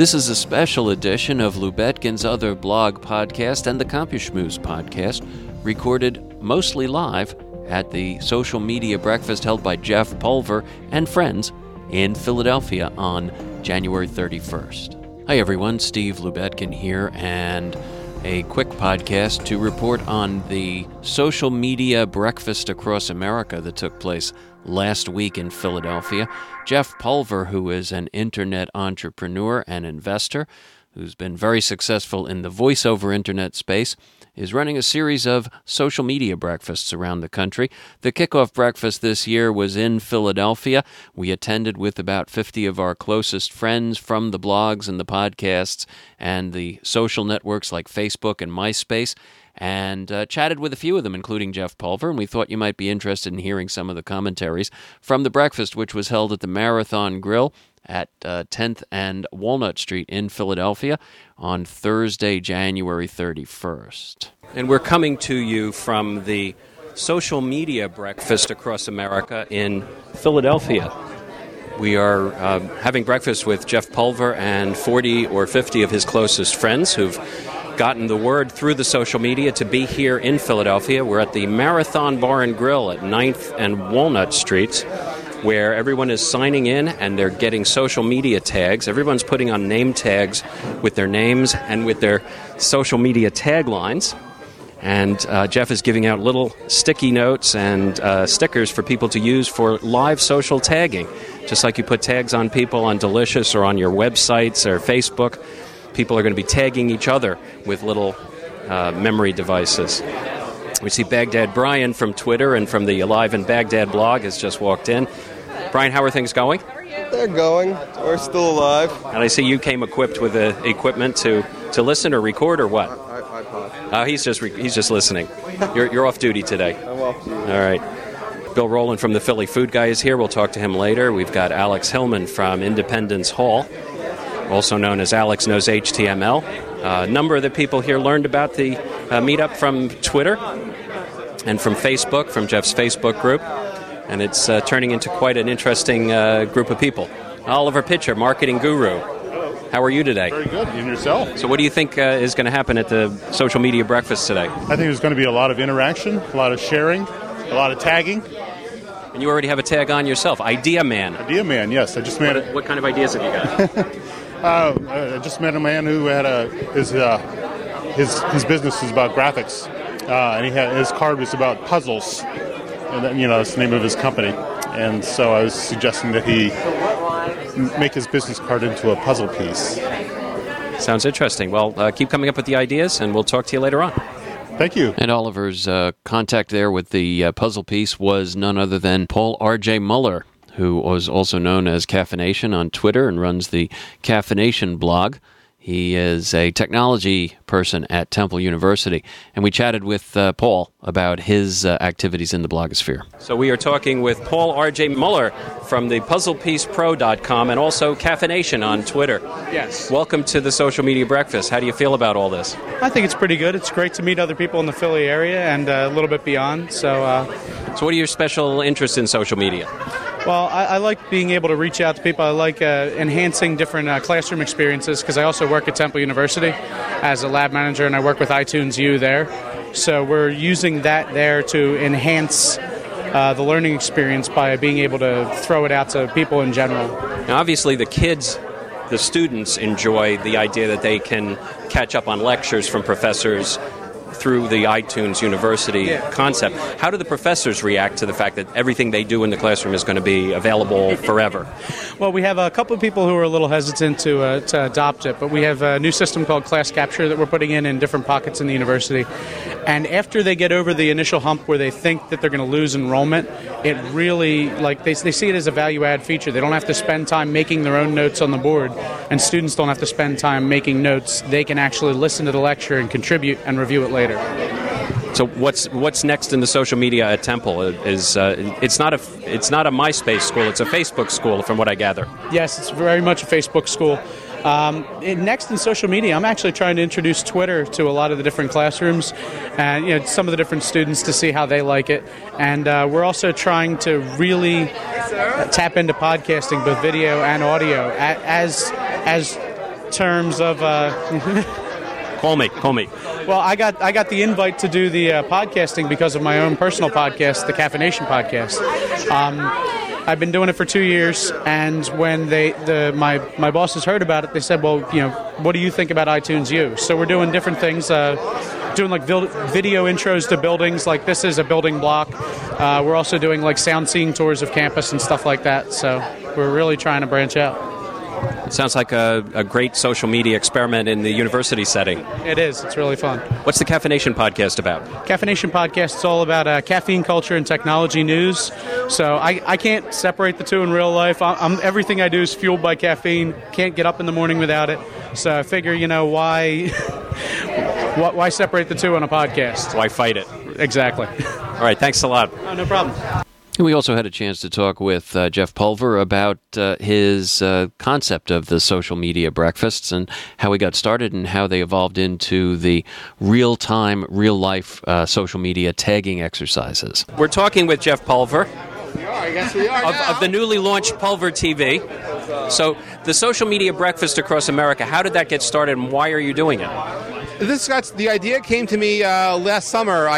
This is a special edition of Lubetkin's other blog podcast and the CompuSchmooze podcast, recorded mostly live at the social media breakfast held by Jeff Pulver and friends in Philadelphia on January 31st. Hi everyone, Steve Lubetkin here, and a quick podcast to report on the social media breakfast across America that took place last week in Philadelphia. Jeff Pulver, who is an internet entrepreneur and investor who's been very successful in the voiceover internet space, is running a series of social media breakfasts around the country. The kickoff breakfast this year was in Philadelphia. We attended with about 50 of our closest friends from the blogs and the podcasts and the social networks like Facebook and MySpace, and chatted with a few of them, including Jeff Pulver, and we thought you might be interested in hearing some of the commentaries from the breakfast, which was held at the Marathon Grill at 10th and Walnut Street in Philadelphia on Thursday, January 31st. And we're coming to you from the social media breakfast across America in Philadelphia. We are having breakfast with Jeff Pulver and 40 or 50 of his closest friends who've gotten the word through the social media to be here in Philadelphia. We're at the Marathon Bar and Grill at 9th and Walnut Street, where everyone is signing in and they're getting social media tags. Everyone's putting on name tags with their names and with their social media taglines. And Jeff is giving out little sticky notes and stickers for people to use for live social tagging. Just like you put tags on people on Delicious or on your websites or Facebook, people are going to be tagging each other with little memory devices. We see Baghdad Brian from Twitter and from the Alive in Baghdad blog has just walked in. Brian, how are things going? They're going. We're still alive. And I see you came equipped with the equipment to listen or record or what? iPod. He's just listening. You're off duty today. I'm off duty. All right. Bill Rowland from the Philly Food Guy is here. We'll talk to him later. We've got Alex Hillman from Independence Hall, also known as Alex Knows HTML. A number of the people here learned about the meetup from Twitter and from Facebook, from Jeff's Facebook group, and it's turning into quite an interesting group of people. Oliver Pitcher, marketing guru. Hello. How are you today? Very good. And yourself? So what do you think is going to happen at the social media breakfast today? I think there's going to be a lot of interaction, a lot of sharing, a lot of tagging. And you already have a tag on yourself, Idea Man. Idea Man, yes. I just made it. What kind of ideas have you got? I just met a man who had his business was about graphics, and he had his card was about puzzles, and that, you know, that's the name of his company. And so I was suggesting that he make his business card into a puzzle piece. Sounds interesting. Well, keep coming up with the ideas, and we'll talk to you later on. Thank you. And Oliver's contact there with the puzzle piece was none other than Paul R. J. Muller, who was also known as Caffeination on Twitter and runs the Caffeination blog. He is a technology person at Temple University, and we chatted with Paul about his activities in the blogosphere. So we are talking with Paul R.J. Muller from the puzzlepiecepro.com and also Caffeination on Twitter. Yes. Welcome to the Social Media Breakfast. How do you feel about all this? I think it's pretty good. It's great to meet other people in the Philly area and a little bit beyond. So what are your special interests in social media? Well, I like being able to reach out to people. I like enhancing different classroom experiences because I also work at Temple University as a lab manager, and I work with iTunes U there. So we're using that there to enhance the learning experience by being able to throw it out to people in general. Now, obviously, the students enjoy the idea that they can catch up on lectures from professors through the iTunes University concept. How do the professors react to the fact that everything they do in the classroom is going to be available forever? Well, we have a couple of people who are a little hesitant to adopt it, but we have a new system called Class Capture that we're putting in different pockets in the university. And after they get over the initial hump where they think that they're going to lose enrollment, it really, like, they see it as a value-add feature. They don't have to spend time making their own notes on the board, and students don't have to spend time making notes. They can actually listen to the lecture and contribute and review it later. So what's next in the social media at Temple is it's not a MySpace school, it's a Facebook school from what I gather. Yes, it's very much a Facebook school. Next in social media, I'm actually trying to introduce Twitter to a lot of the different classrooms and, you know, some of the different students to see how they like it. And we're also trying to really tap into podcasting, both video and audio, as terms of... Call me. Well, I got the invite to do the podcasting because of my own personal podcast, the Caffeination Podcast. I've been doing it for 2 years, and when my bosses heard about it, they said, "Well, you know, what do you think about iTunes U?" So we're doing different things, doing like video intros to buildings. Like this is a building block. We're also doing like sound seeing tours of campus and stuff like that. So we're really trying to branch out. It sounds like a great social media experiment in the university setting. It is. It's really fun. What's the Caffeination Podcast about? Caffeination Podcast is all about caffeine culture and technology news. So I can't separate the two in real life. Everything I do is fueled by caffeine. Can't get up in the morning without it. So I figure, you know, why separate the two on a podcast? Why fight it? Exactly. All right. Thanks a lot. Oh, no problem. We also had a chance to talk with Jeff Pulver about his concept of the social media breakfasts and how he got started and how they evolved into the real-time, real-life social media tagging exercises. We're talking with Jeff Pulver. I guess we are of the newly launched Pulver TV. So the social media breakfast across America, how did that get started and why are you doing it? The idea came to me last summer.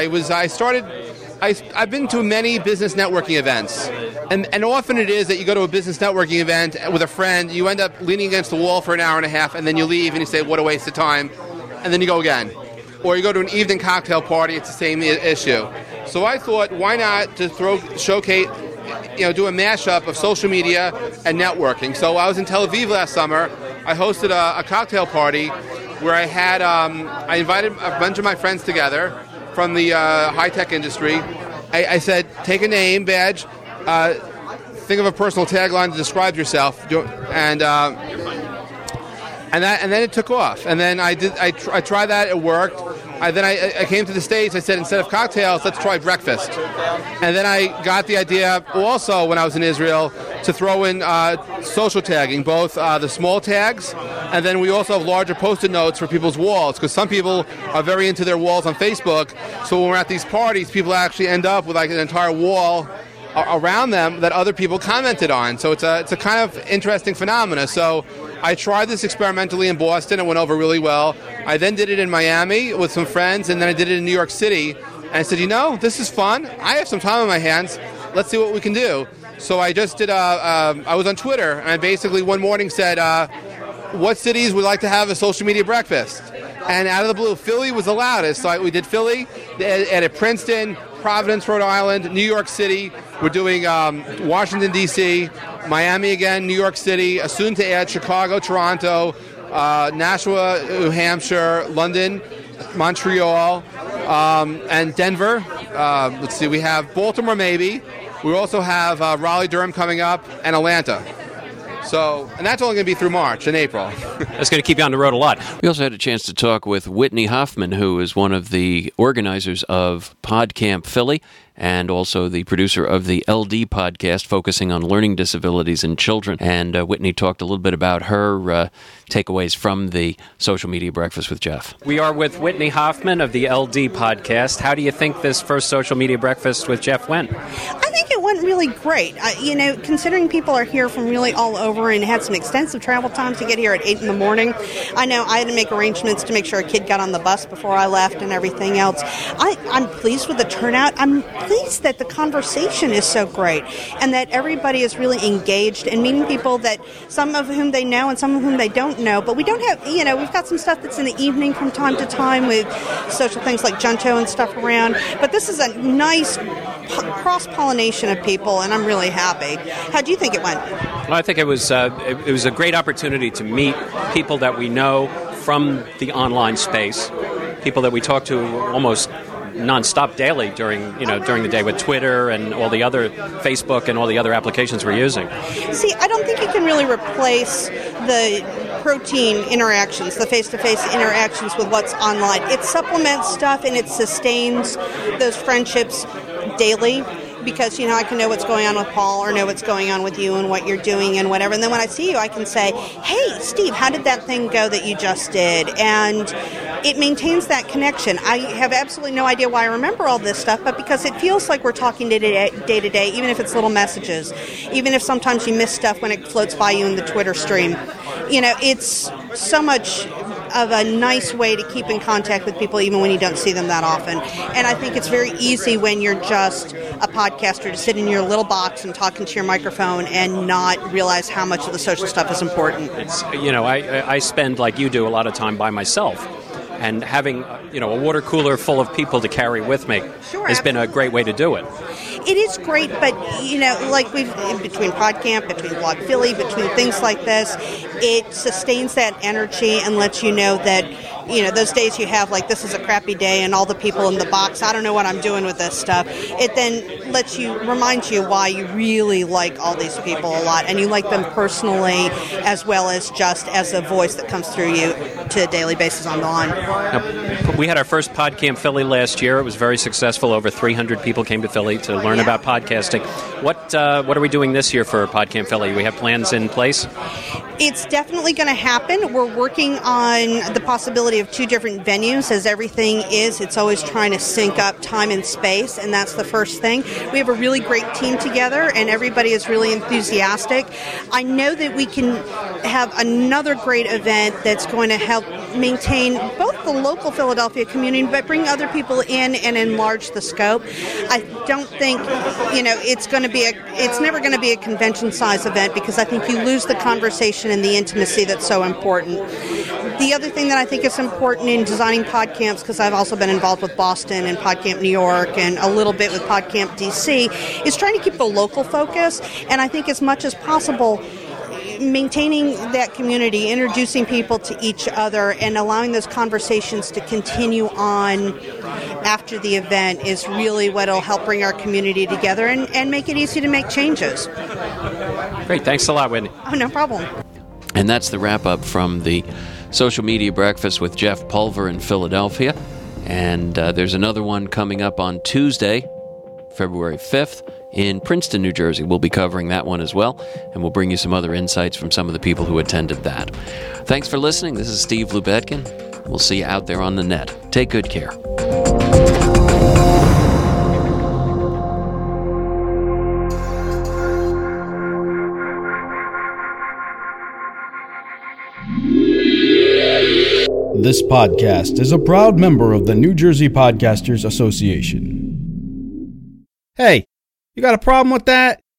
I've been to many business networking events, and often it is that you go to a business networking event with a friend, you end up leaning against the wall for an hour and a half, and then you leave, and you say, what a waste of time, and then you go again. Or you go to an evening cocktail party, it's the same issue. So I thought, why not just showcase, you know, do a mashup of social media and networking. So I was in Tel Aviv last summer. I hosted a cocktail party where I had, I invited a bunch of my friends together from the high-tech industry. I said, take a name, badge, think of a personal tagline to describe yourself, and then it took off. And then I tried that, it worked. Then I came to the States, I said, instead of cocktails, let's try breakfast. And then I got the idea, also when I was in Israel, to throw in social tagging, both the small tags, and then we also have larger post-it notes for people's walls, because some people are very into their walls on Facebook, so when we're at these parties, people actually end up with like an entire wall around them that other people commented on. So it's a kind of interesting phenomena. So I tried this experimentally in Boston. It went over really well. I then did it in Miami with some friends, and then I did it in New York City. And I said, you know, this is fun. I have some time on my hands. Let's see what we can do. So I just did I was on Twitter, and I basically one morning said, what cities would like to have a social media breakfast? And out of the blue, Philly was the loudest. So we did Philly, added Princeton, Providence, Rhode Island, New York City. We're doing Washington, D.C., Miami again, New York City, soon to add Chicago, Toronto, Nashua, New Hampshire, London, Montreal, and Denver. Let's see, we have Baltimore maybe. We also have Raleigh-Durham coming up, and Atlanta. So, and that's only going to be through March and April. That's going to keep you on the road a lot. We also had a chance to talk with Whitney Hoffman, who is one of the organizers of PodCamp Philly and also the producer of the LD podcast, focusing on learning disabilities in children. And Whitney talked a little bit about her takeaways from the social media breakfast with Jeff. We are with Whitney Hoffman of the LD podcast. How do you think this first social media breakfast with Jeff went? I think it went really great. You know, considering people are here from really all over and had some extensive travel time to get here at 8 in the morning, I know I had to make arrangements to make sure a kid got on the bus before I left and everything else. I'm pleased with the turnout. I'm pleased that the conversation is so great and that everybody is really engaged and meeting people that some of whom they know and some of whom they don't know. But we don't have, you know, we've got some stuff that's in the evening from time to time with social things like Junto and stuff around. But this is a nice cross-pollination of people, and I'm really happy. How do you think it went? Well, I think it was a great opportunity to meet people that we know from the online space, people that we talk to almost nonstop daily during the day with Twitter and all the other Facebook and all the other applications we're using. See, I don't think you can really replace the protein interactions, the face-to-face interactions with what's online. It supplements stuff and it sustains those friendships daily, because, you know, I can know what's going on with Paul or know what's going on with you and what you're doing and whatever. And then when I see you, I can say, hey, Steve, how did that thing go that you just did? And it maintains that connection. I have absolutely no idea why I remember all this stuff, but because it feels like we're talking day to day, even if it's little messages, even if sometimes you miss stuff when it floats by you in the Twitter stream. You know, it's so much of a nice way to keep in contact with people even when you don't see them that often. And I think it's very easy when you're just a podcaster to sit in your little box and talk into your microphone and not realize how much of the social stuff is important. It's, you know, I spend, like you do, a lot of time by myself. And having, you know, a water cooler full of people to carry with me has been a great way to do it. It is great, but, you know, like we've, between PodCamp, between Blog Philly, between things like this, it sustains that energy and lets you know that, you know, those days you have, like, this is a crappy day and all the people in the box, I don't know what I'm doing with this stuff. It then lets you, reminds you why you really like all these people a lot, and you like them personally as well as just as a voice that comes through you to a daily basis on the line. Now, we had our first PodCamp Philly last year. It was very successful. Over 300 people came to Philly to learn about podcasting. What are we doing this year for PodCamp Philly? We have plans in place? It's definitely going to happen. We're working on the possibility of two different venues. As everything is, it's always trying to sync up time and space, and that's the first thing. We have a really great team together, and everybody is really enthusiastic. I know that we can have another great event that's going to help maintain both the local Philadelphia community, but bring other people in and enlarge the scope. I don't think, you know, it's never going to be a convention-size event, because I think you lose the conversation and the intimacy that's so important. The other thing that I think is important in designing PodCamps, because I've also been involved with Boston and PodCamp New York and a little bit with PodCamp DC, is trying to keep the local focus, and I think as much as possible maintaining that community, introducing people to each other, and allowing those conversations to continue on after the event is really what will help bring our community together and make it easy to make changes. Great. Thanks a lot, Whitney. Oh, no problem. And that's the wrap-up from the Social Media Breakfast with Jeff Pulver in Philadelphia. And there's another one coming up on Tuesday, February 5th. In Princeton, New Jersey. We'll be covering that one as well, and we'll bring you some other insights from some of the people who attended that. Thanks for listening. This is Steve Lubetkin. We'll see you out there on the net. Take good care. This podcast is a proud member of the New Jersey Podcasters Association. Hey! You got a problem with that?